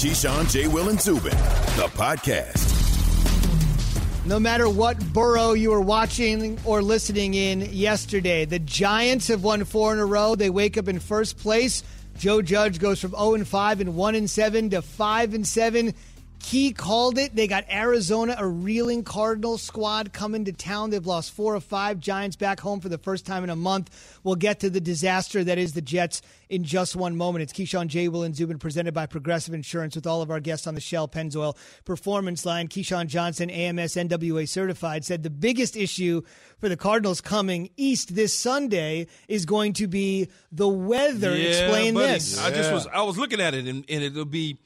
Keyshawn, J. Will, and Zubin, the podcast. No matter what borough you were watching or listening in yesterday, the Giants have won 4 in a row. They wake up in first place. Joe Judge goes from 0-5 and 1-7 to 5-7. Key called it. They got Arizona, a reeling Cardinals squad, coming to town. They've lost 4 of 5. Giants back home for the first time in a month. We'll get to the disaster that is the Jets in just one moment. It's Keyshawn, J. Will, and Zubin, presented by Progressive Insurance, with all of our guests on the Shell Pennzoil Performance Line. Keyshawn Johnson, AMS NWA certified, said the biggest issue for the Cardinals coming east this Sunday is going to be the weather. Yeah, explain this. Yeah. I was looking at it, and it'll be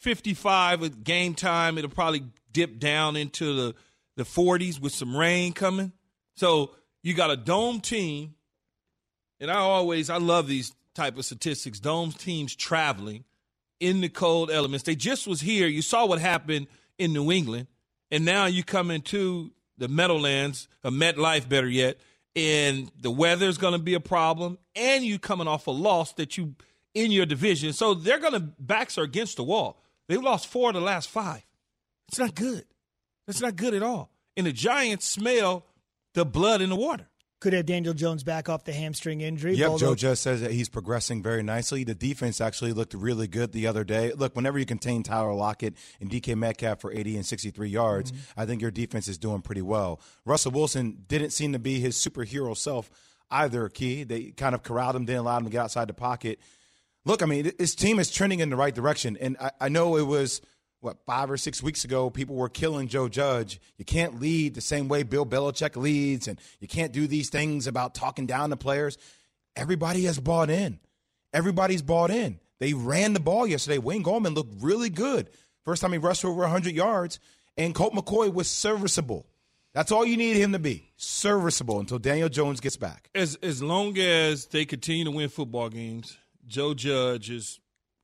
55 at game time. It'll probably dip down into the 40s with some rain coming. So you got a dome team, and I love these type of statistics. Dome teams traveling in the cold elements. They just was here. You saw what happened in New England, and now you come into the Meadowlands, or MetLife better yet, and the weather's going to be a problem, and you coming off a loss that you in your division. So they're going to backs are against the wall. They've lost 4 of the last 5. It's not good. It's not good at all. And the Giants smell the blood in the water. Could have Daniel Jones back off the hamstring injury. Yep, Joe just says that he's progressing very nicely. The defense actually looked really good the other day. Look, whenever you contain Tyler Lockett and DK Metcalf for 80 and 63 yards, I think your defense is doing pretty well. Russell Wilson didn't seem to be his superhero self either, Key. They kind of corralled him, didn't allow him to get outside the pocket. Look, I mean, this team is trending in the right direction, and I know it was, 5 or 6 weeks ago, people were killing Joe Judge. You can't lead the same way Bill Belichick leads, and you can't do these things about talking down to players. Everybody has bought in. Everybody's bought in. They ran the ball yesterday. Wayne Gallman looked really good. First time he rushed for over 100 yards, and Colt McCoy was serviceable. That's all you need him to be, serviceable until Daniel Jones gets back. As long as they continue to win football games, Joe Judge is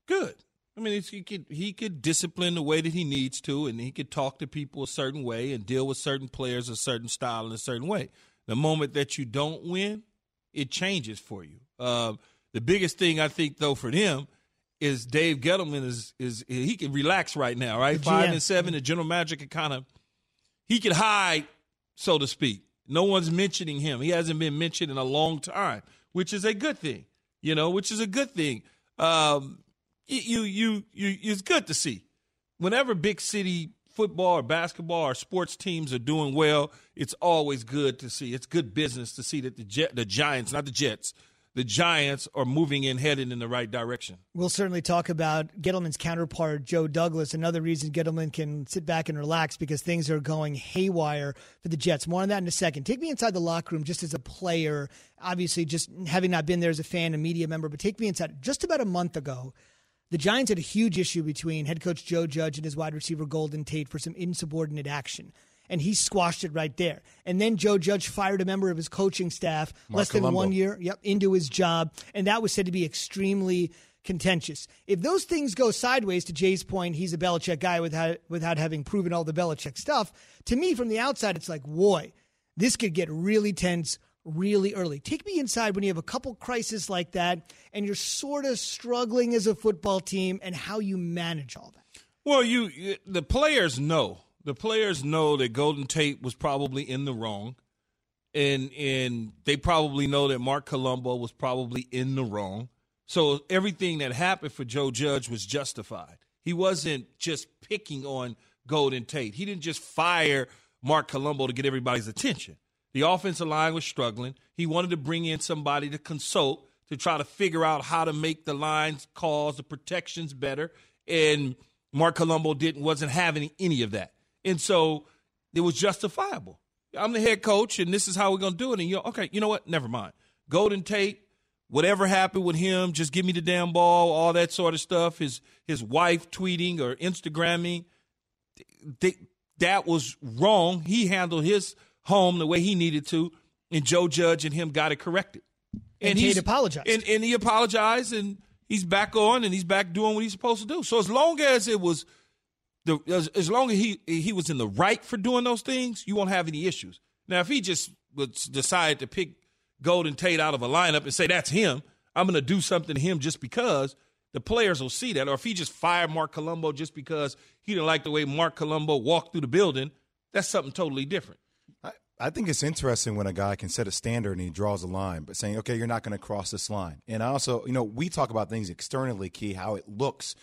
good. I mean, he could discipline the way that he needs to, and he could talk to people a certain way and deal with certain players a certain style in a certain way. The moment that you don't win, it changes for you. The biggest thing I think, though, for them is Dave Gettleman is he can relax right now, right? 5-7, the general manager can kind of he can hide, so to speak. No one's mentioning him. He hasn't been mentioned in a long time, which is a good thing. You know, which is a good thing. It's good to see. Whenever big city football or basketball or sports teams are doing well, it's always good to see. It's good business to see that the Giants, not the Jets, the Giants are moving and heading in the right direction. We'll certainly talk about Gettleman's counterpart, Joe Douglas. Another reason Gettleman can sit back and relax because things are going haywire for the Jets. More on that in a second. Take me inside the locker room just as a player, obviously just having not been there as a fan and media member, but take me inside. Just about a month ago, the Giants had a huge issue between head coach Joe Judge and his wide receiver Golden Tate for some insubordinate action. And he squashed it right there. And then Joe Judge fired a member of his coaching staff less than 1 year into his job, and that was said to be extremely contentious. If those things go sideways, to Jay's point, he's a Belichick guy without having proven all the Belichick stuff. To me, from the outside, it's like, boy, this could get really tense really early. Take me inside when you have a couple crises like that, and you're sort of struggling as a football team, and how you manage all that. Well, the players know. The players know that Golden Tate was probably in the wrong, and they probably know that Mark Colombo was probably in the wrong. So everything that happened for Joe Judge was justified. He wasn't just picking on Golden Tate. He didn't just fire Mark Colombo to get everybody's attention. The offensive line was struggling. He wanted to bring in somebody to consult, to try to figure out how to make the lines, calls, the protections better, and Mark Colombo wasn't having any of that. And so it was justifiable. I'm the head coach, and this is how we're going to do it. And you know what? Never mind. Golden Tate, whatever happened with him, just give me the damn ball, all that sort of stuff. His wife tweeting or Instagramming, that was wrong. He handled his home the way he needed to, and Joe Judge and him got it corrected. And he apologized. And he apologized, and he's back on, and he's back doing what he's supposed to do. So as long as it was – As long as he was in the right for doing those things, you won't have any issues. Now, if he just decided to pick Golden Tate out of a lineup and say that's him, I'm going to do something to him just because, the players will see that. Or if he just fired Mark Colombo just because he didn't like the way Mark Colombo walked through the building, that's something totally different. I think it's interesting when a guy can set a standard and he draws a line, but saying, okay, you're not going to cross this line. And I also, you know, we talk about things externally, Key, how it looks.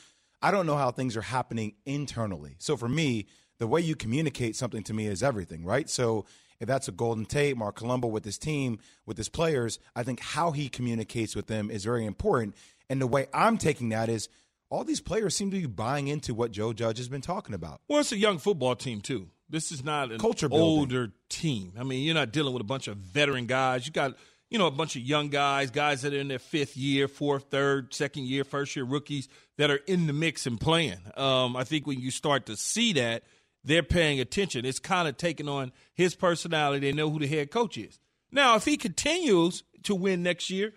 I don't know how things are happening internally. So for me, the way you communicate something to me is everything, right? So if that's a Golden Tate, Mark Colombo with his team, with his players, I think how he communicates with them is very important. And the way I'm taking that is all these players seem to be buying into what Joe Judge has been talking about. Well, it's a young football team, too. This is not an older team. I mean, you're not dealing with a bunch of veteran guys. You got, you know, a bunch of young guys, guys that are in their fifth year, fourth, third, second year, first year rookies that are in the mix and playing. I think when you start to see that, they're paying attention. It's kind of taking on his personality. They know who the head coach is. Now, if he continues to win next year,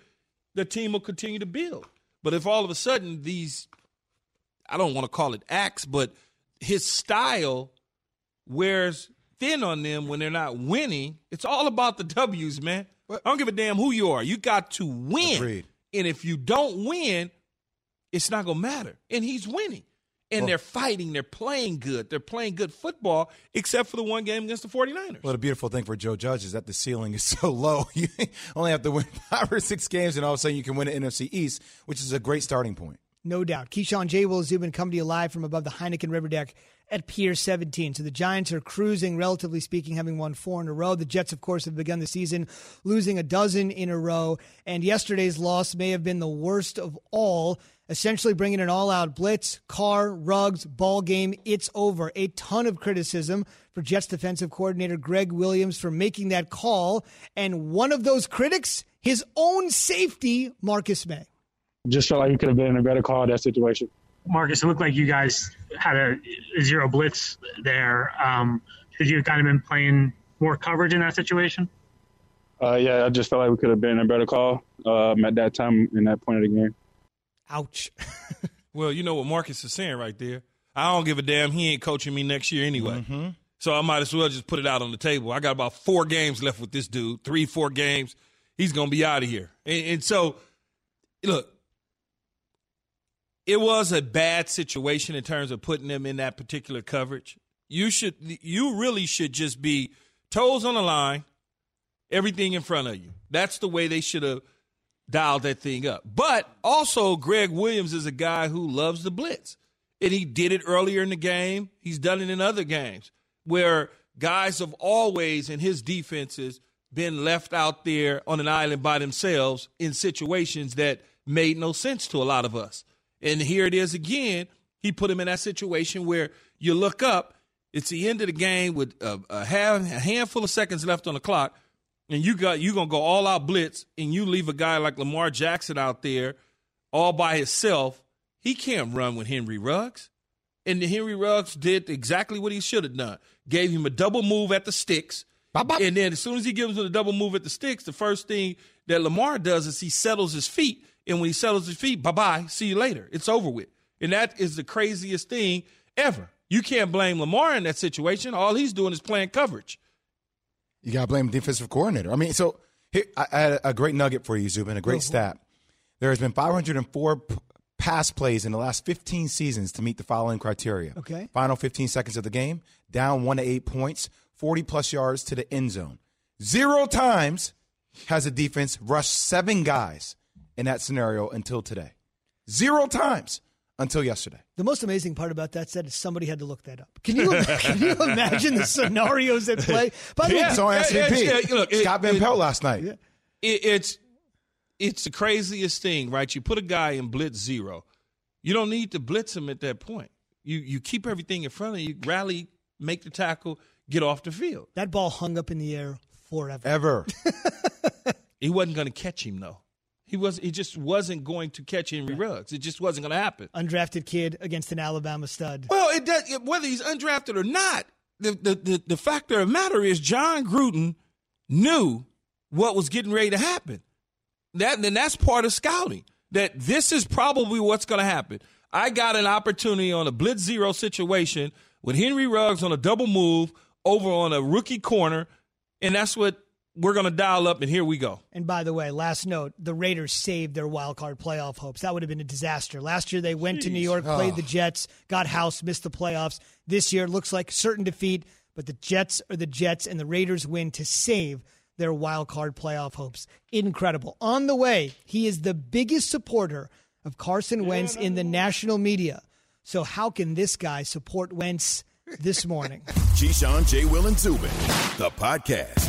the team will continue to build. But if all of a sudden these, I don't want to call it acts, but his style wears thin on them when they're not winning, it's all about the W's, man. What? I don't give a damn who you are. You got to win. Agreed. And if you don't win, it's not going to matter. And he's winning. And they're fighting. They're playing good. They're playing good football, except for the one game against the 49ers. Well, the beautiful thing for Joe Judge is that the ceiling is so low. You only have to win 5 or 6 games, and all of a sudden you can win the NFC East, which is a great starting point. No doubt. Keyshawn J. Will Zubin come to you live from above the Heineken River Deck at Pier 17. So the Giants are cruising, relatively speaking, having won 4 in a row. The Jets, of course, have begun the season losing a dozen in a row. And yesterday's loss may have been the worst of all, essentially bringing an all-out blitz, Carr, Ruggs, ball game, it's over. A ton of criticism for Jets defensive coordinator Gregg Williams for making that call. And one of those critics, his own safety, Marcus May. Just felt like he could have been a better call in that situation. Marcus, it looked like you guys had a zero blitz there. Should you have kind of been playing more coverage in that situation? Yeah, I just felt like we could have been a better call at that time in that point of the game. Ouch. Well, you know what Marcus is saying right there. I don't give a damn. He ain't coaching me next year anyway. Mm-hmm. So I might as well just put it out on the table. I got about 4 games left with this dude, 3-4 games. He's going to be out of here. And so, look, it was a bad situation in terms of putting them in that particular coverage. You really should just be toes on the line, everything in front of you. That's the way they should have dialed that thing up. But also, Gregg Williams is a guy who loves the blitz. And he did it earlier in the game. He's done it in other games where guys have always, in his defenses, been left out there on an island by themselves in situations that made no sense to a lot of us. And here it is again. He put him in that situation where you look up, it's the end of the game with a handful of seconds left on the clock, and you're going to go all-out blitz, and you leave a guy like Lamar Jackson out there all by himself. He can't run with Henry Ruggs. And Henry Ruggs did exactly what he should have done. Gave him a double move at the sticks. Bop, bop. And then as soon as he gives him the double move at the sticks, the first thing that Lamar does is he settles his feet. And when he settles his feet, bye-bye, see you later. It's over with. And that is the craziest thing ever. You can't blame Lamar in that situation. All he's doing is playing coverage. You got to blame the defensive coordinator. I mean, so here, I had a great nugget for you, Zubin, a great stat. There has been 504 pass plays in the last 15 seasons to meet the following criteria. Okay. Final 15 seconds of the game, down 1 to 8 points, 40-plus yards to the end zone. 0 times has a defense rushed 7 guys in that scenario until today. 0 times until yesterday. The most amazing part about that said is somebody had to look that up. Can you imagine the scenarios at play? By the way, it's on SVP. Scott Van Pelt last night. Yeah. It's the craziest thing, right? You put a guy in blitz 0. You don't need to blitz him at that point. You keep everything in front of you, rally, make the tackle, get off the field. That ball hung up in the air forever. Ever. He wasn't going to catch him, though. He just wasn't going to catch Henry Ruggs. It just wasn't going to happen. Undrafted kid against an Alabama stud. Well, it does. Whether he's undrafted or not, the fact of the matter is John Gruden knew what was getting ready to happen. That's part of scouting. That this is probably what's going to happen. I got an opportunity on a blitz 0 situation with Henry Ruggs on a double move over on a rookie corner, and that's what we're going to dial up, and here we go. And by the way, last note, the Raiders saved their wild card playoff hopes. That would have been a disaster. Last year, they went to New York, played the Jets, got housed, missed the playoffs. This year, looks like certain defeat, but the Jets are the Jets, and the Raiders win to save their wild card playoff hopes. Incredible. On the way, he is the biggest supporter of Carson Wentz in the national media. So how can this guy support Wentz this morning? Keyshawn, J. Will, and Zubin, the podcast.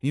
You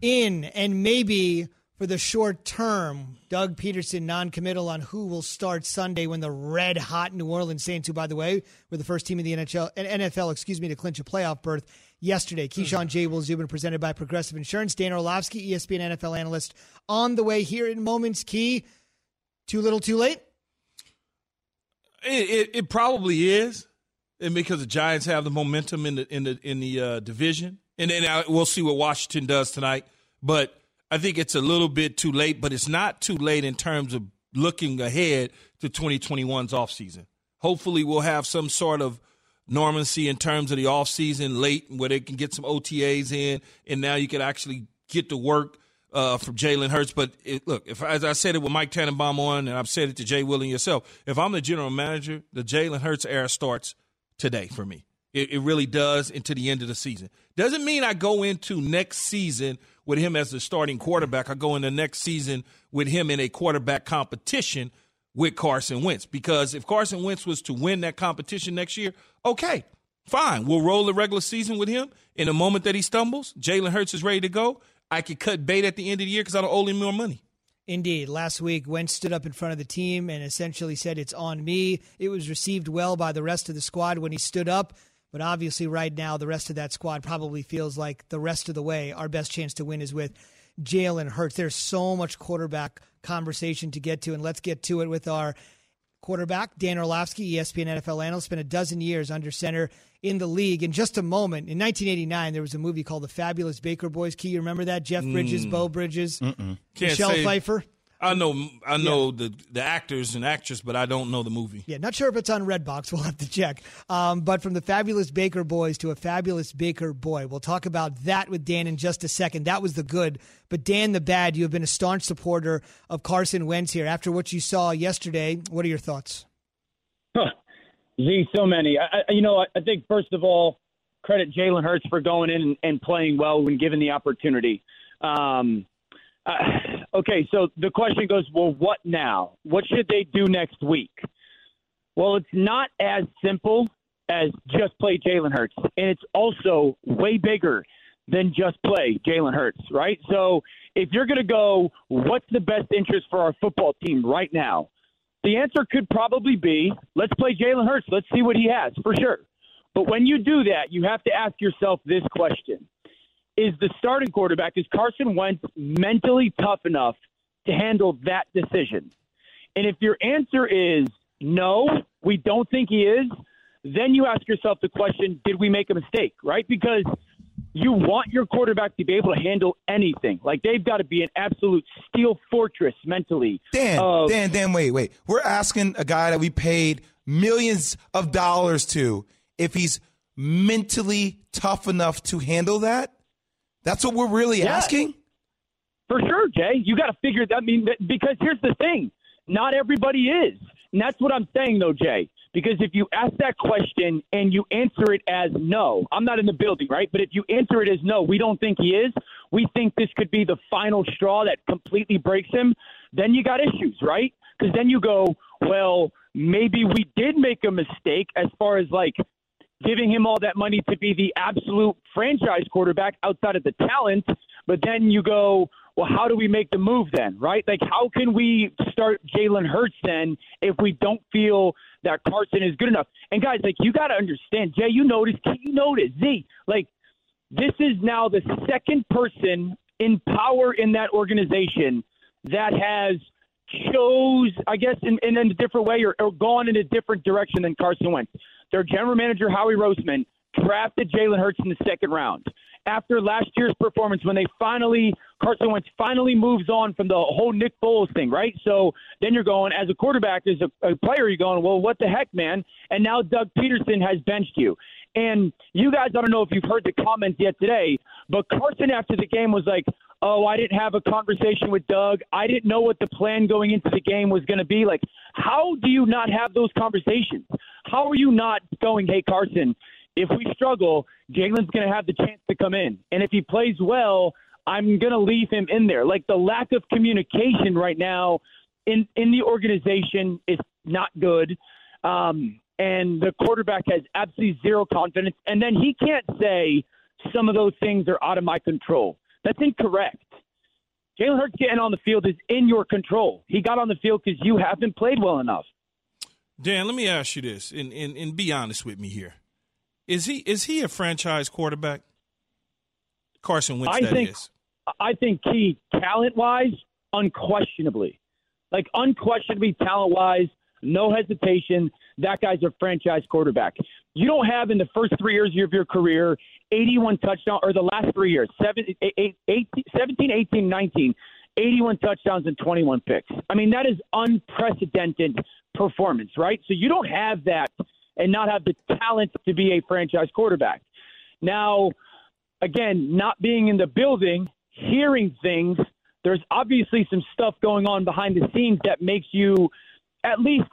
in, and maybe for the short term. Doug Peterson non-committal on who will start Sunday when the red-hot New Orleans Saints, who, by the way, were the first team in the NFL, to clinch a playoff berth yesterday. Keyshawn, J. Will, Zubin, presented by Progressive Insurance. Dan Orlovsky, ESPN NFL analyst, on the way here in moments. Key, too little, too late? It probably is, and because the Giants have the momentum in the division. And then we'll see what Washington does tonight. But I think it's a little bit too late, but it's not too late in terms of looking ahead to 2021's offseason. Hopefully we'll have some sort of normancy in terms of the offseason late where they can get some OTAs in, and now you can actually get to work from Jalen Hurts. But, as I said it with Mike Tannenbaum on, and I've said it to Jay Will and yourself, if I'm the general manager, the Jalen Hurts era starts today for me. It really does into the end of the season. Doesn't mean I go into next season with him as the starting quarterback. I go into next season with him in a quarterback competition with Carson Wentz. Because if Carson Wentz was to win that competition next year, okay, fine. We'll roll the regular season with him. In the moment that he stumbles, Jalen Hurts is ready to go. I could cut bait at the end of the year because I don't owe him more money. Indeed. Last week, Wentz stood up in front of the team and essentially said, "It's on me." It was received well by the rest of the squad when he stood up. But obviously right now the rest of that squad probably feels like the rest of the way our best chance to win is with Jalen Hurts. There's so much quarterback conversation to get to, and let's get to it with our quarterback, Dan Orlovsky, ESPN NFL analyst. Spent a dozen years under center in the league. In just a moment, in 1989, there was a movie called The Fabulous Baker Boys. Key, you remember that? Jeff Bridges, Bo Bridges, Michelle Pfeiffer. I know the actors and actress, but I don't know the movie. Yeah, not sure if it's on Redbox. We'll have to check. But from the Fabulous Baker Boys to a fabulous Baker boy. We'll talk about that with Dan in just a second. That was the good. But Dan, the bad, you have been a staunch supporter of Carson Wentz here. After what you saw yesterday, what are your thoughts? So many. I think, first of all, credit Jalen Hurts for going in and playing well when given the opportunity. Okay, so the question goes, well, what now? What should they do next week? Well, it's not as simple as just play Jalen Hurts, and it's also way bigger than just play Jalen Hurts, right? So if you're going to go, what's the best interest for our football team right now? The answer could probably be, let's play Jalen Hurts. Let's see what he has, for sure. But when you do that, you have to ask yourself this question. Is the starting quarterback, is Carson Wentz mentally tough enough to handle that decision? And if your answer is no, we don't think he is, then you ask yourself the question, did we make a mistake, right? Because you want your quarterback to be able to handle anything. Like, they've got to be an absolute steel fortress mentally. Dan, wait. We're asking a guy that we paid millions of dollars to if he's mentally tough enough to handle that? That's what we're really asking? For sure, Jay. You got to figure that. I mean, because here's the thing. Not everybody is. And that's what I'm saying, though, Jay, because if you ask that question and you answer it as no, I'm not in the building, right? But if you answer it as no, we don't think he is, we think this could be the final straw that completely breaks him, then you got issues, right? Because then you go, well, maybe we did make a mistake as far as, like, giving him all that money to be the absolute franchise quarterback outside of the talent. But then you go, well, how do we make the move then, right? Like, how can we start Jalen Hurts then if we don't feel that Carson is good enough? And, guys, like, you got to understand, Jay, you notice, Z, like, this is now the second person in power in that organization that has chose, I guess, in a different way or gone in a different direction than Carson Wentz. Their general manager, Howie Roseman, drafted Jalen Hurts in the second round. After last year's performance, when Carson Wentz finally moves on from the whole Nick Foles thing, right? So then you're going, as a quarterback, as a player, you're going, well, what the heck, man? And now Doug Peterson has benched you. And you guys, I don't know if you've heard the comments yet today, but Carson after the game was like, oh, I didn't have a conversation with Doug. I didn't know what the plan going into the game was going to be. Like, how do you not have those conversations? How are you not going, hey, Carson, if we struggle, Jalen's going to have the chance to come in. And if he plays well, I'm going to leave him in there. Like, the lack of communication right now in the organization is not good. And the quarterback has absolutely zero confidence. And then he can't say some of those things are out of my control. That's incorrect. Jalen Hurts getting on the field is in your control. He got on the field because you haven't played well enough. Dan, let me ask you this, and be honest with me here. Is he a franchise quarterback? Carson Wentz, I think he, talent-wise, unquestionably. Like, unquestionably talent-wise, no hesitation, that guy's a franchise quarterback. You don't have in the first 3 years of your career 81 touchdowns, or the last 3 years, 17, 18, 19, 81 touchdowns and 21 picks. I mean, that is unprecedented performance, right? So you don't have that and not have the talent to be a franchise quarterback. Now, again, not being in the building, hearing things, there's obviously some stuff going on behind the scenes that makes you at least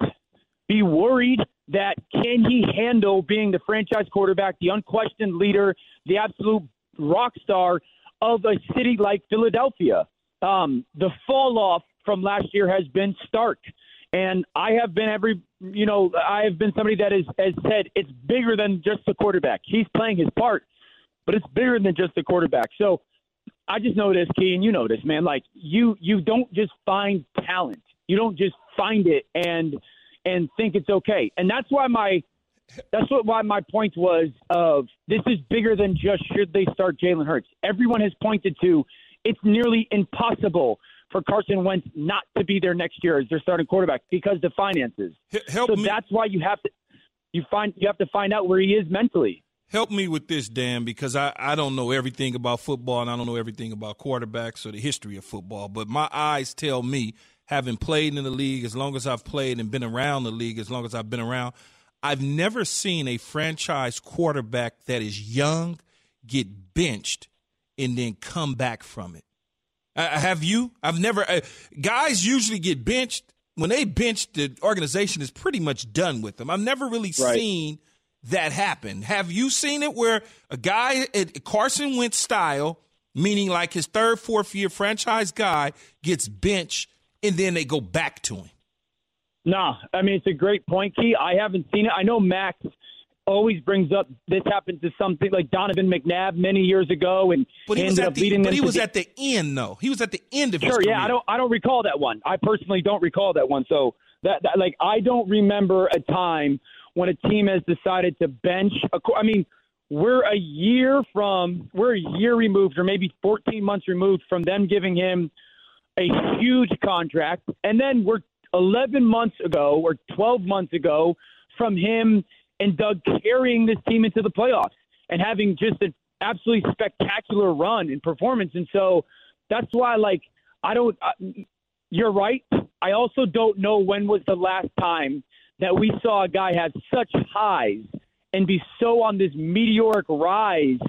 be worried that can he handle being the franchise quarterback, the unquestioned leader, the absolute rock star of a city like Philadelphia. The fall off from last year has been stark. And I have been somebody that has said it's bigger than just the quarterback. He's playing his part, but it's bigger than just the quarterback. So I just know this, Key, and you know this, man, like you don't just find talent. You don't just find it and think it's okay. And that's why my point was of this is bigger than just should they start Jalen Hurts. Everyone has pointed to it's nearly impossible for Carson Wentz not to be there next year as their starting quarterback because the finances. That's why you have to find out where he is mentally. Help me with this, Dan, because I don't know everything about football and I don't know everything about quarterbacks or the history of football, but my eyes tell me, having played in the league as long as I've played and been around the league as long as I've been around, I've never seen a franchise quarterback that is young get benched and then come back from it. Have you? I've never. Guys usually get benched. When they bench, the organization is pretty much done with them. I've never really seen that happen. Have you seen it where a guy at Carson Wentz style, meaning like his third, fourth-year franchise guy, gets benched and then they go back to him? Nah, I mean, it's a great point, Key. I haven't seen it. I know Max always brings up this happened to something like Donovan McNabb many years ago, and but he was at the end, though. He was at the end of his career. Yeah, I don't recall that one. I personally don't recall that one. So that like I don't remember a time when a team has decided to bench. I mean, we're a year removed, or maybe 14 months removed from them giving him a huge contract. And then we're 11 months ago or 12 months ago from him and Doug carrying this team into the playoffs and having just an absolutely spectacular run and performance. And so that's why, like, you're right. I also don't know when was the last time that we saw a guy have such highs and be so on this meteoric rise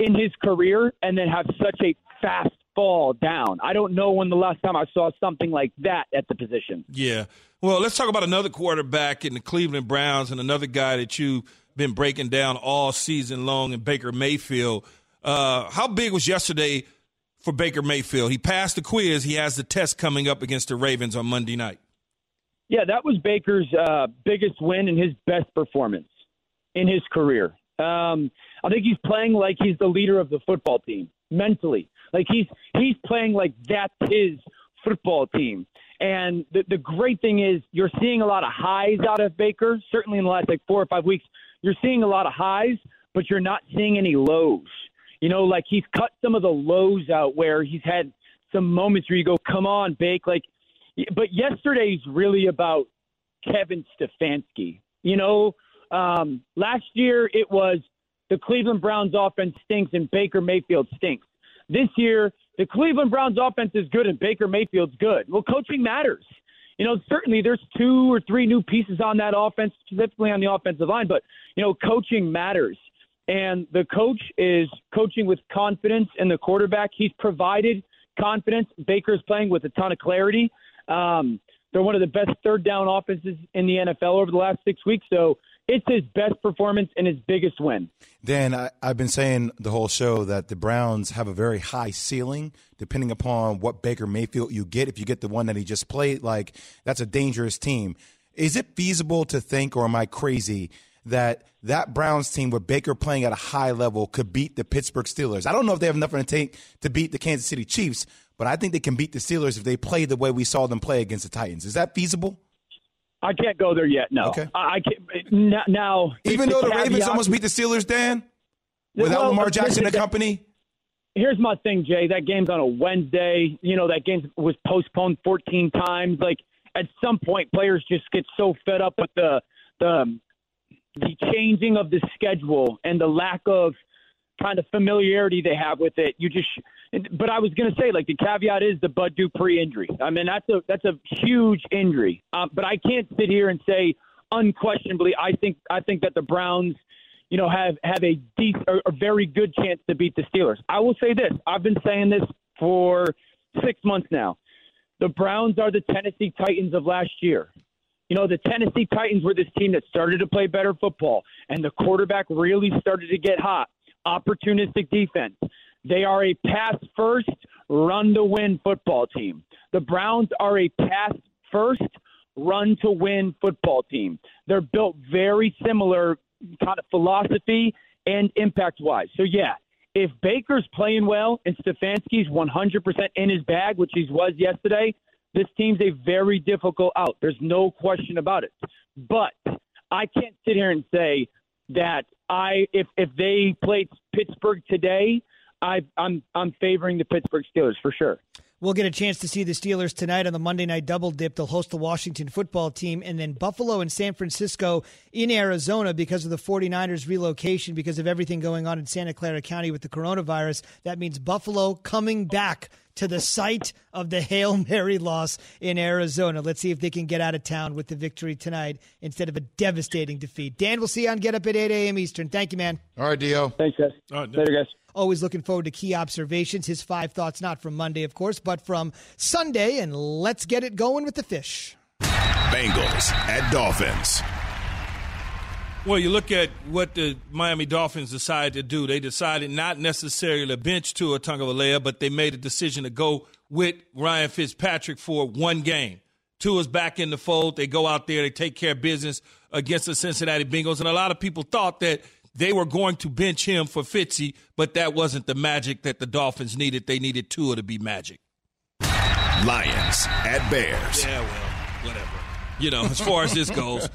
in his career and then have such a fast fall down. I don't know when the last time I saw something like that at the position. Yeah. Well, let's talk about another quarterback in the Cleveland Browns and another guy that you've been breaking down all season long in Baker Mayfield. How big was yesterday for Baker Mayfield? He passed the quiz. He has the test coming up against the Ravens on Monday night. Yeah, that was Baker's biggest win and his best performance in his career. I think he's playing like he's the leader of the football team mentally. Like he's playing like that's his football team. And the great thing is you're seeing a lot of highs out of Baker. Certainly in the last 4 or 5 weeks, you're seeing a lot of highs, but you're not seeing any lows. You know, like he's cut some of the lows out where he's had some moments where you go, come on, Bake. But yesterday's really about Kevin Stefanski. You know, last year it was the Cleveland Browns offense stinks and Baker Mayfield stinks. This year, the Cleveland Browns offense is good and Baker Mayfield's good. Well, coaching matters. You know, certainly there's 2 or 3 new pieces on that offense, specifically on the offensive line, but, you know, coaching matters. And the coach is coaching with confidence in the quarterback. He's provided confidence. Baker's playing with a ton of clarity. They're one of the best third-down offenses in the NFL over the last 6 weeks, so it's his best performance and his biggest win. Dan, I've been saying the whole show that the Browns have a very high ceiling, depending upon what Baker Mayfield you get. If you get the one that he just played, like, that's a dangerous team. Is it feasible to think, or am I crazy, that Browns team with Baker playing at a high level could beat the Pittsburgh Steelers? I don't know if they have enough in the tank to beat the Kansas City Chiefs, but I think they can beat the Steelers if they play the way we saw them play against the Titans. Is that feasible? I can't go there yet, no. Okay. I can't, now, even though the Ravens almost beat the Steelers, Dan, without Lamar Jackson and company? Here's my thing, Jay. That game's on a Wednesday. You know, that game was postponed 14 times. Like, at some point, players just get so fed up with the changing of the schedule and the lack of kind of familiarity they have with it. But I was going to say, like, the caveat is the Bud Dupree injury. I mean, that's a huge injury. But I can't sit here and say unquestionably, I think that the Browns, you know, have a deep or a very good chance to beat the Steelers. I will say this. I've been saying this for 6 months now. The Browns are the Tennessee Titans of last year. You know, the Tennessee Titans were this team that started to play better football, and the quarterback really started to get hot. Opportunistic defense. They are a pass-first, run-to-win football team. The Browns are a pass-first, run-to-win football team. They're built very similar kind of philosophy and impact-wise. So, yeah, if Baker's playing well and Stefanski's 100% in his bag, which he was yesterday, this team's a very difficult out. There's no question about it. But I can't sit here and say that if they played Pittsburgh today, I'm favoring the Pittsburgh Steelers for sure. We'll get a chance to see the Steelers tonight on the Monday night double dip. They'll host the Washington football team, and then Buffalo and San Francisco in Arizona because of the 49ers relocation, because of everything going on in Santa Clara County with the coronavirus. That means Buffalo coming back to the site of the Hail Mary loss in Arizona. Let's see if they can get out of town with the victory tonight instead of a devastating defeat. Dan, we'll see you on Get Up at 8 a.m. Eastern. Thank you, man. All right, Dio. Thanks, guys. All right, later, guys. Always looking forward to key observations. His 5 thoughts, not from Monday, of course, but from Sunday. And let's get it going with the fish. Bengals at Dolphins. Well, you look at what the Miami Dolphins decided to do. They decided not necessarily to bench Tua Tagovailoa, but they made a decision to go with Ryan Fitzpatrick for one game. Tua's back in the fold. They go out there. They take care of business against the Cincinnati Bengals. And a lot of people thought that they were going to bench him for Fitzy, but that wasn't the magic that the Dolphins needed. They needed Tua to be magic. Lions at Bears. Yeah, well, whatever. You know, as far as this goes,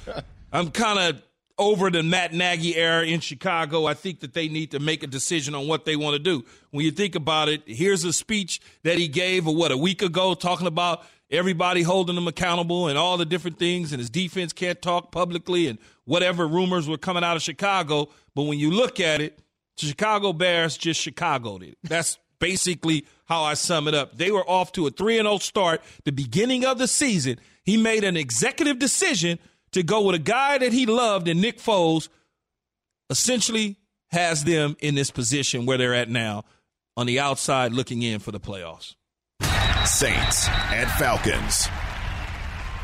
I'm kind of over the Matt Nagy era in Chicago. I think that they need to make a decision on what they want to do. When you think about it, here's a speech that he gave a week ago talking about everybody holding him accountable and all the different things, and his defense can't talk publicly and whatever rumors were coming out of Chicago. But when you look at it, the Chicago Bears just Chicago'd it. That's basically how I sum it up. They were off to a 3-0 start the beginning of the season. He made an executive decision to go with a guy that he loved, and Nick Foles essentially has them in this position where they're at now, on the outside looking in for the playoffs. Saints at Falcons.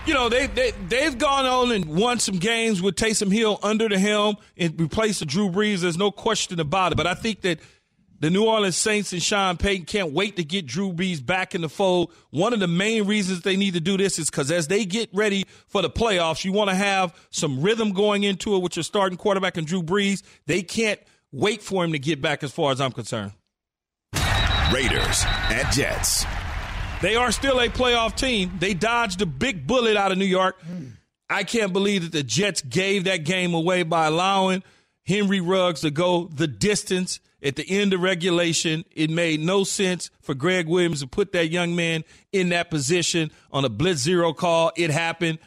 you know, they've gone on and won some games with Taysom Hill under the helm and replaced Drew Brees. There's no question about it. But I think that the New Orleans Saints and Sean Payton can't wait to get Drew Brees back in the fold. One of the main reasons they need to do this is because as they get ready for the playoffs, you want to have some rhythm going into it with your starting quarterback and Drew Brees. They can't wait for him to get back as far as I'm concerned. Raiders at Jets. They are still a playoff team. They dodged a big bullet out of New York. I can't believe that the Jets gave that game away by allowing Henry Ruggs to go the distance at the end of regulation. It made no sense for Gregg Williams to put that young man in that position on a blitz zero call. It happened.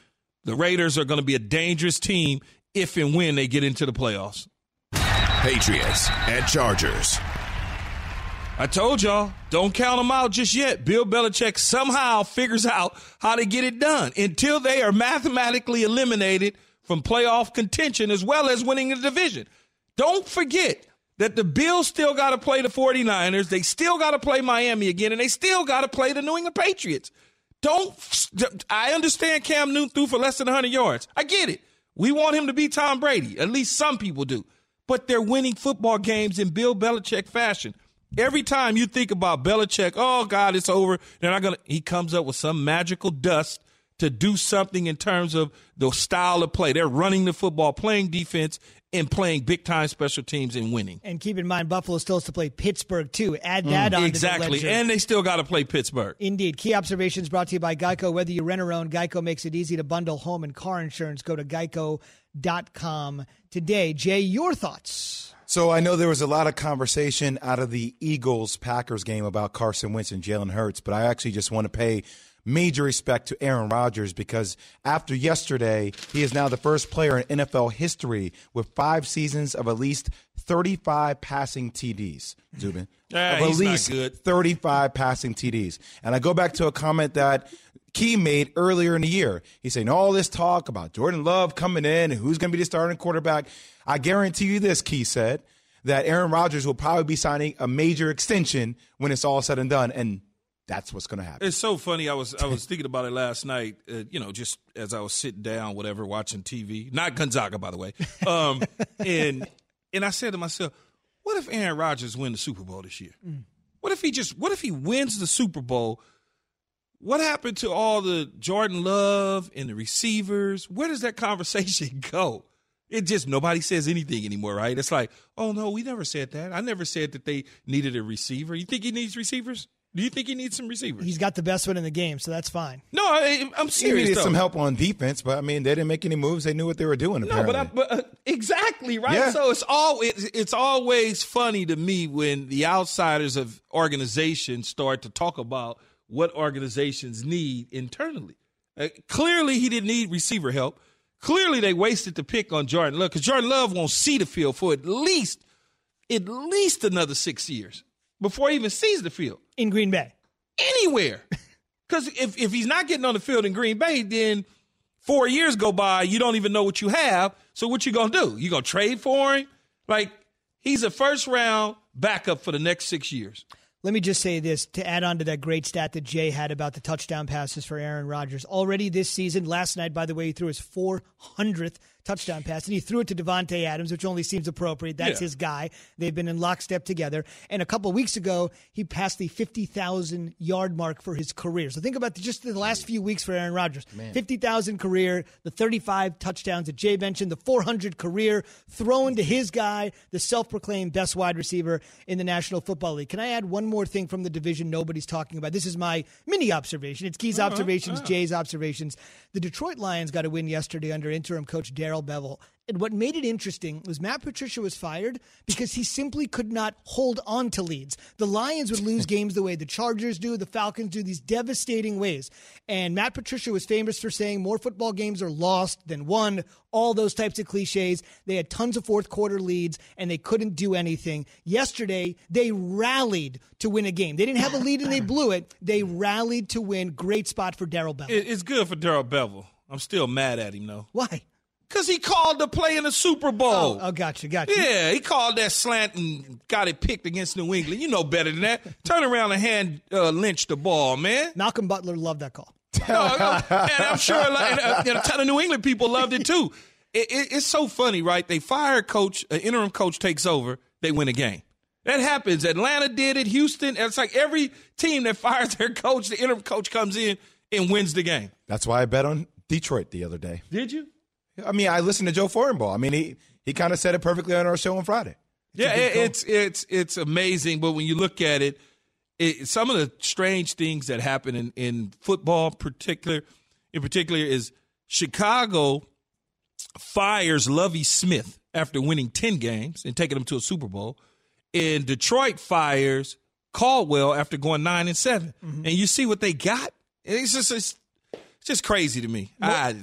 The Raiders are going to be a dangerous team if and when they get into the playoffs. Patriots at Chargers. I told y'all, don't count them out just yet. Bill Belichick somehow figures out how to get it done until they are mathematically eliminated from playoff contention as well as winning the division. Don't forget that the Bills still got to play the 49ers. They still got to play Miami again, and they still got to play the New England Patriots. I understand Cam Newton threw for less than 100 yards. I get it. We want him to be Tom Brady. At least some people do. But they're winning football games in Bill Belichick fashion. Every time you think about Belichick, oh, God, it's over. They're not going to. He comes up with some magical dust to do something in terms of the style of play. They're running the football, playing defense, and playing big-time special teams and winning. And keep in mind, Buffalo still has to play Pittsburgh, too. Add that on to the ledger. And they still got to play Pittsburgh. Indeed. Key observations brought to you by Geico. Whether you rent or own, Geico makes it easy to bundle home and car insurance. Go to geico.com today. Jay, your thoughts? So I know there was a lot of conversation out of the Eagles-Packers game about Carson Wentz and Jalen Hurts, but I actually just want to pay major respect to Aaron Rodgers because after yesterday, he is now the first player in NFL history with 5 seasons of at least 35 passing TDs, Zubin. He's not good. 35 passing TDs. And I go back to a comment that Key made earlier in the year. He's saying all this talk about Jordan Love coming in and who's going to be the starting quarterback. I guarantee you this, Key said, that Aaron Rodgers will probably be signing a major extension when it's all said and done. And that's what's going to happen. It's so funny. I was thinking about it last night, just as I was sitting down, whatever, watching TV. Not Gonzaga, by the way. And I said to myself, what if Aaron Rodgers wins the Super Bowl this year? What if he wins the Super Bowl? What happened to all the Jordan Love and the receivers? Where does that conversation go? It just, nobody says anything anymore, right? It's like, oh, no, we never said that. I never said that they needed a receiver. You think he needs receivers? Do you think he needs some receivers? He's got the best one in the game, so that's fine. No, I'm serious. He needed some help on defense, but, I mean, they didn't make any moves. They knew what they were doing, apparently. No, but exactly, right? Yeah. So it's always funny to me when the outsiders of organizations start to talk about what organizations need internally. Clearly, he didn't need receiver help. Clearly, they wasted the pick on Jordan Love because Jordan Love won't see the field for at least another 6 years. Before he even sees the field. In Green Bay. Anywhere. Because if he's not getting on the field in Green Bay, then 4 years go by, you don't even know what you have. So what you going to do? You going to trade for him? Like, he's a first-round backup for the next 6 years. Let me just say this, to add on to that great stat that Jay had about the touchdown passes for Aaron Rodgers. Already this season, last night, by the way, he threw his 400th touchdown pass, and he threw it to Devontae Adams, which only seems appropriate. That's his guy. They've been in lockstep together. And a couple of weeks ago, he passed the 50,000-yard mark for his career. So think about just the last few weeks for Aaron Rodgers. 50,000 career, the 35 touchdowns that Jay mentioned, the 400 career, thrown to his guy, the self-proclaimed best wide receiver in the National Football League. Can I add one more thing from the division nobody's talking about? This is my mini observation. It's Key's observations, Jay's observations. The Detroit Lions got a win yesterday under interim coach Derek Bevell. And what made it interesting was Matt Patricia was fired because he simply could not hold on to leads. The Lions would lose games the way the Chargers do, the Falcons do, these devastating ways. And Matt Patricia was famous for saying more football games are lost than won, all those types of cliches. They had tons of fourth quarter leads, and they couldn't do anything. Yesterday, they rallied to win a game. They didn't have a lead, and they blew it. They rallied to win. Great spot for Darrell Bevell. It's good for Darrell Bevell. I'm still mad at him, though. Why? Because he called the play in the Super Bowl. Oh, gotcha. Yeah, he called that slant and got it picked against New England. You know better than that. Turn around and hand Lynch the ball, man. Malcolm Butler loved that call. And I'm sure a ton of New England people loved it too. It's so funny, right? They fire a coach, an interim coach takes over, they win a game. That happens. Atlanta did it, Houston. It's like every team that fires their coach, the interim coach comes in and wins the game. That's why I bet on Detroit the other day. Did you? I mean, I listened to Joe Forenball. I mean, he kind of said it perfectly on our show on Friday. It's amazing. But when you look at it, some of the strange things that happen in football, in particular, is Chicago fires Lovie Smith after winning 10 games and taking them to a Super Bowl, and Detroit fires Caldwell after going 9-7. Mm-hmm. And you see what they got. It's just crazy to me. It's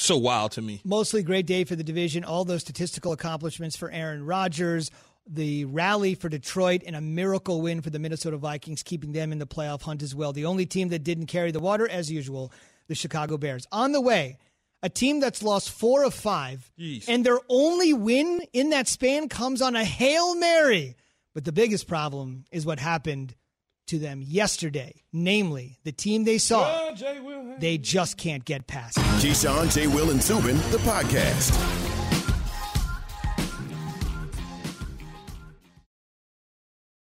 so wild to me. Mostly great day for the division. All those statistical accomplishments for Aaron Rodgers, the rally for Detroit, and a miracle win for the Minnesota Vikings, keeping them in the playoff hunt as well. The only team that didn't carry the water, as usual, the Chicago Bears. On the way, a team that's lost 4 of 5, jeez, and their only win in that span comes on a Hail Mary. But the biggest problem is what happened to them yesterday, namely the team they saw, they just can't get past. Keyshawn, J. Will, and Zubin, the podcast.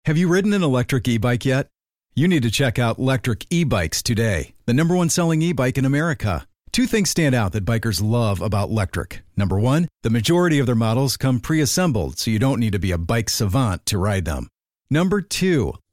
Have you ridden an electric e-bike yet? You need to check out Lectric e-bikes today, the #1 selling e-bike in America. 2 things stand out that bikers love about Lectric. #1, the majority of their models come pre-assembled, so you don't need to be a bike savant to ride them. #2,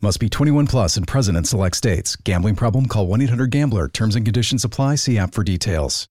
Must be 21 plus and present in select states. Gambling problem? Call 1-800-GAMBLER. Terms and conditions apply. See app for details.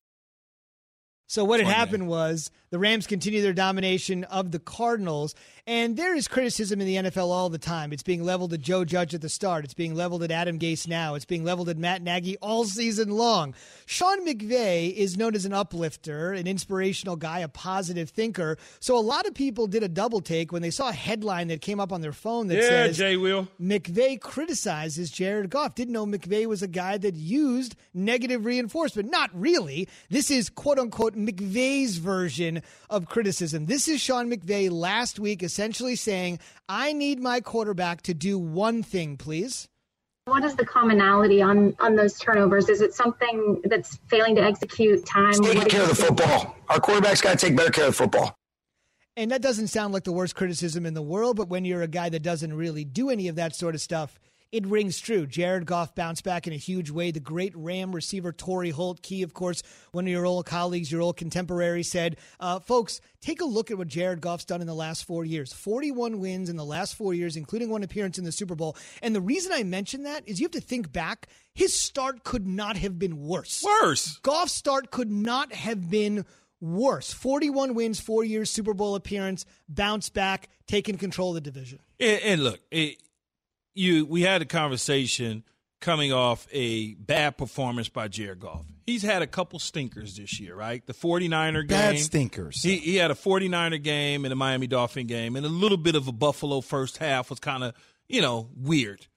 So what had happened was the Rams continue their domination of the Cardinals, and there is criticism in the NFL all the time. It's being leveled at Joe Judge at the start. It's being leveled at Adam Gase now. It's being leveled at Matt Nagy all season long. Sean McVay is known as an uplifter, an inspirational guy, a positive thinker. So a lot of people did a double take when they saw a headline that came up on their phone that says, Jay Will, McVay criticizes Jared Goff. Didn't know McVay was a guy that used negative reinforcement. Not really. This is quote-unquote McVay's version of criticism. This is Sean McVay last week essentially saying, I need my quarterback to do one thing, please. What is the commonality on those turnovers? Is it something that's failing to execute time? Taking care of the football. Our quarterback's got to take better care of the football. And that doesn't sound like the worst criticism in the world, but when you're a guy that doesn't really do any of that sort of stuff, it rings true. Jared Goff bounced back in a huge way. The great Ram receiver Torrey Holt-Key, of course, one of your old colleagues, your old contemporary, said, folks, take a look at what Jared Goff's done in the last 4 years. 41 wins in the last 4 years, including one appearance in the Super Bowl. And the reason I mention that is you have to think back. His start could not have been worse. Goff's start could not have been worse. 41 wins, 4 years, Super Bowl appearance, bounce back, taking control of the division. And look, we had a conversation coming off a bad performance by Jared Goff. He's had a couple stinkers this year, right? The 49er game. Bad stinkers. He had a 49er game and a Miami Dolphin game, and a little bit of a Buffalo first half was kind of, weird.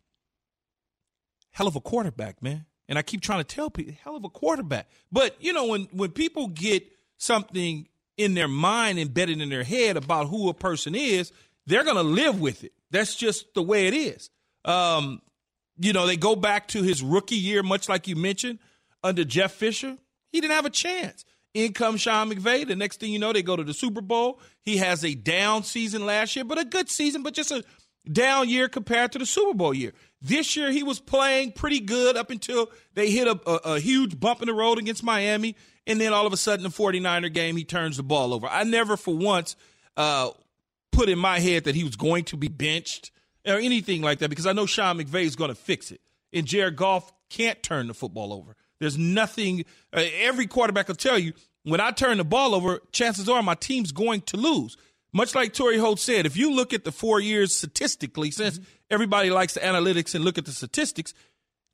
Hell of a quarterback, man. And I keep trying to tell people, hell of a quarterback. But, when people get something in their mind embedded in their head about who a person is, they're going to live with it. That's just the way it is. They go back to his rookie year, much like you mentioned, under Jeff Fisher. He didn't have a chance. In comes Sean McVay. The next thing you know, they go to the Super Bowl. He has a down season last year, but a good season, but just a down year compared to the Super Bowl year. This year he was playing pretty good up until they hit a huge bump in the road against Miami, and then all of a sudden the 49er game he turns the ball over. I never for once put in my head that he was going to be benched or anything like that, because I know Sean McVay is going to fix it, and Jared Goff can't turn the football over. There's nothing every quarterback will tell you, when I turn the ball over, chances are my team's going to lose. Much like Torrey Holt said, if you look at the 4 years statistically, since everybody likes the analytics and look at the statistics,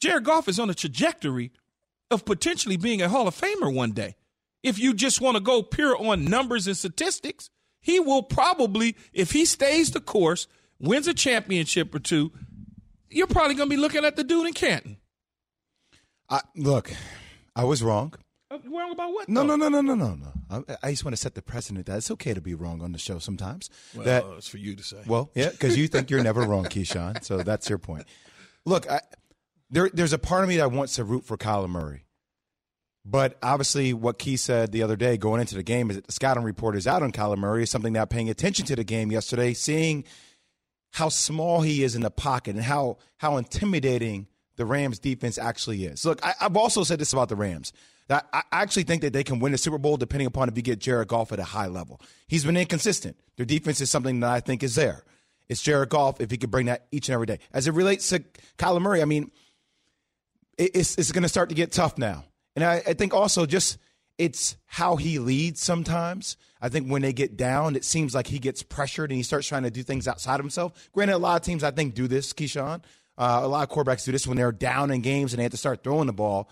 Jared Goff is on a trajectory of potentially being a Hall of Famer one day. If you just want to go pure on numbers and statistics, he will probably, if he stays the course, wins a championship or two, you're probably going to be looking at the dude in Canton. Look, I was wrong. Wrong about what? No. I just want to set the precedent that it's okay to be wrong on the show sometimes. Well, that, it's for you to say. Well, yeah, because you think you're never wrong, Keyshawn. So that's your point. Look, there's a part of me that wants to root for Kyler Murray. But obviously what Key said the other day going into the game is that the scouting report is out on Kyler Murray. Is something that paying attention to the game yesterday, seeing how small he is in the pocket and how intimidating the Rams defense actually is. Look, I've also said this about the Rams. That I actually think that they can win the Super Bowl depending upon if you get Jared Goff at a high level. He's been inconsistent. Their defense is something that I think is there. It's Jared Goff if he could bring that each and every day. As it relates to Kyler Murray, I mean, it's going to start to get tough now. And I think also just it's how he leads sometimes. I think when they get down, it seems like he gets pressured and he starts trying to do things outside himself. Granted, a lot of teams I think do this, Keyshawn. A lot of quarterbacks do this when they're down in games and they have to start throwing the ball.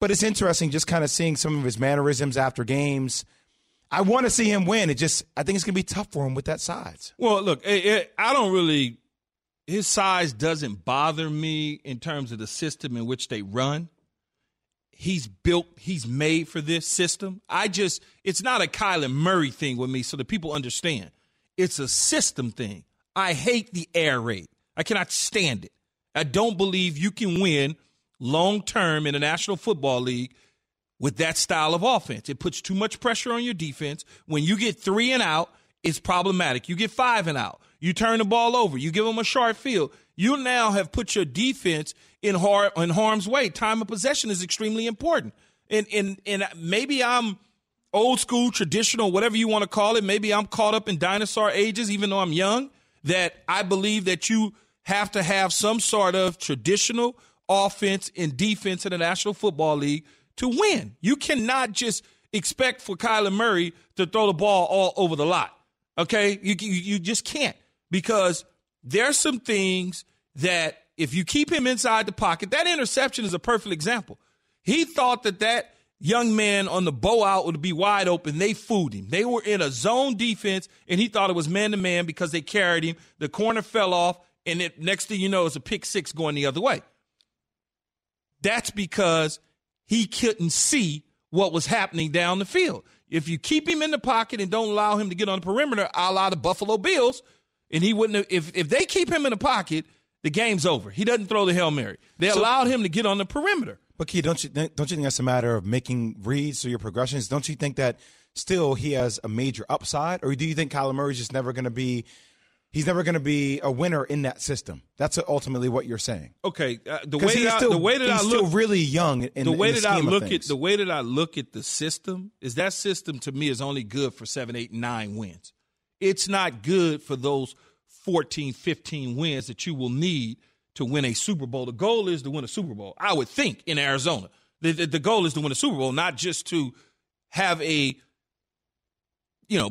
But it's interesting just kind of seeing some of his mannerisms after games. I want to see him win. I think it's going to be tough for him with that size. Well, look, I don't really – his size doesn't bother me in terms of the system in which they run. He's made for this system. It's not a Kyler Murray thing with me so that people understand. It's a system thing. I hate the air raid. I cannot stand it. I don't believe you can win – long-term in the National Football League with that style of offense. It puts too much pressure on your defense. When you get 3 and out, it's problematic. You get 5 and out. You turn the ball over. You give them a short field. You now have put your defense in harm's way. Time of possession is extremely important. And maybe I'm old school, traditional, whatever you want to call it. Maybe I'm caught up in dinosaur ages, even though I'm young, that I believe that you have to have some sort of traditional offense and defense in the National Football League to win. You cannot just expect for Kyler Murray to throw the ball all over the lot, okay? You just can't, because there's some things that if you keep him inside the pocket, that interception is a perfect example. He thought that young man on the bow out would be wide open. They fooled him. They were in a zone defense, and he thought it was man-to-man because they carried him. The corner fell off, and next thing you know, it's a pick six going the other way. That's because he couldn't see what was happening down the field. If you keep him in the pocket and don't allow him to get on the perimeter, a la the Buffalo Bills, and he wouldn't have, if they keep him in the pocket, the game's over. He doesn't throw the Hail Mary. They allowed him to get on the perimeter. But Key, don't you think that's a matter of making reads or your progressions? Don't you think that still he has a major upside, or do you think Kyler Murray's just never going to be? He's never going to be a winner in that system. That's ultimately what you're saying. Okay, the way that I look at the system is that system to me is only good for 7, 8, 9 wins. It's not good for those 14, 15 wins that you will need to win a Super Bowl. The goal is to win a Super Bowl. I would think in Arizona, the goal is to win a Super Bowl, not just to have a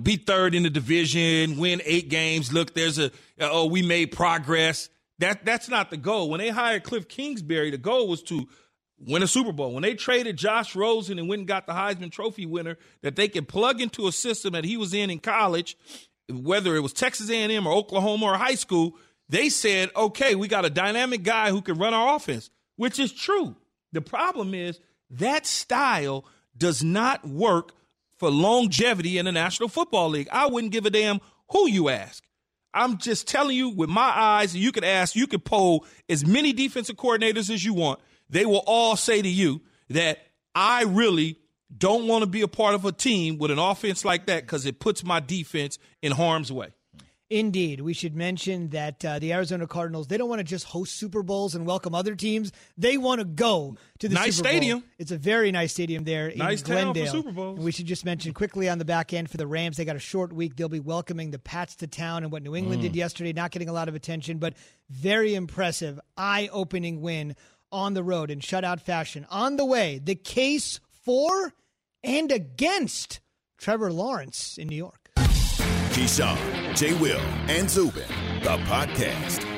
be third in the division, win 8 games. Look, we made progress. That's not the goal. When they hired Cliff Kingsbury, the goal was to win a Super Bowl. When they traded Josh Rosen and went and got the Heisman Trophy winner that they could plug into a system that he was in college, whether it was Texas A&M or Oklahoma or high school, they said, okay, we got a dynamic guy who can run our offense, which is true. The problem is that style does not work for longevity in the National Football League. I wouldn't give a damn who you ask. I'm just telling you with my eyes, you could poll as many defensive coordinators as you want. They will all say to you that I really don't want to be a part of a team with an offense like that because it puts my defense in harm's way. Indeed. We should mention that the Arizona Cardinals, they don't want to just host Super Bowls and welcome other teams. They want to go to the nice Super stadium. Bowl. It's a very nice stadium there in Glendale. Nice town for Super Bowls. And we should just mention quickly on the back end for the Rams, they got a short week. They'll be welcoming the Pats to town and what New England did yesterday, not getting a lot of attention, but very impressive, eye-opening win on the road in shutout fashion. On the way, the case for and against Trevor Lawrence in New York. Keyshawn, J. Will, and Zubin, the podcast.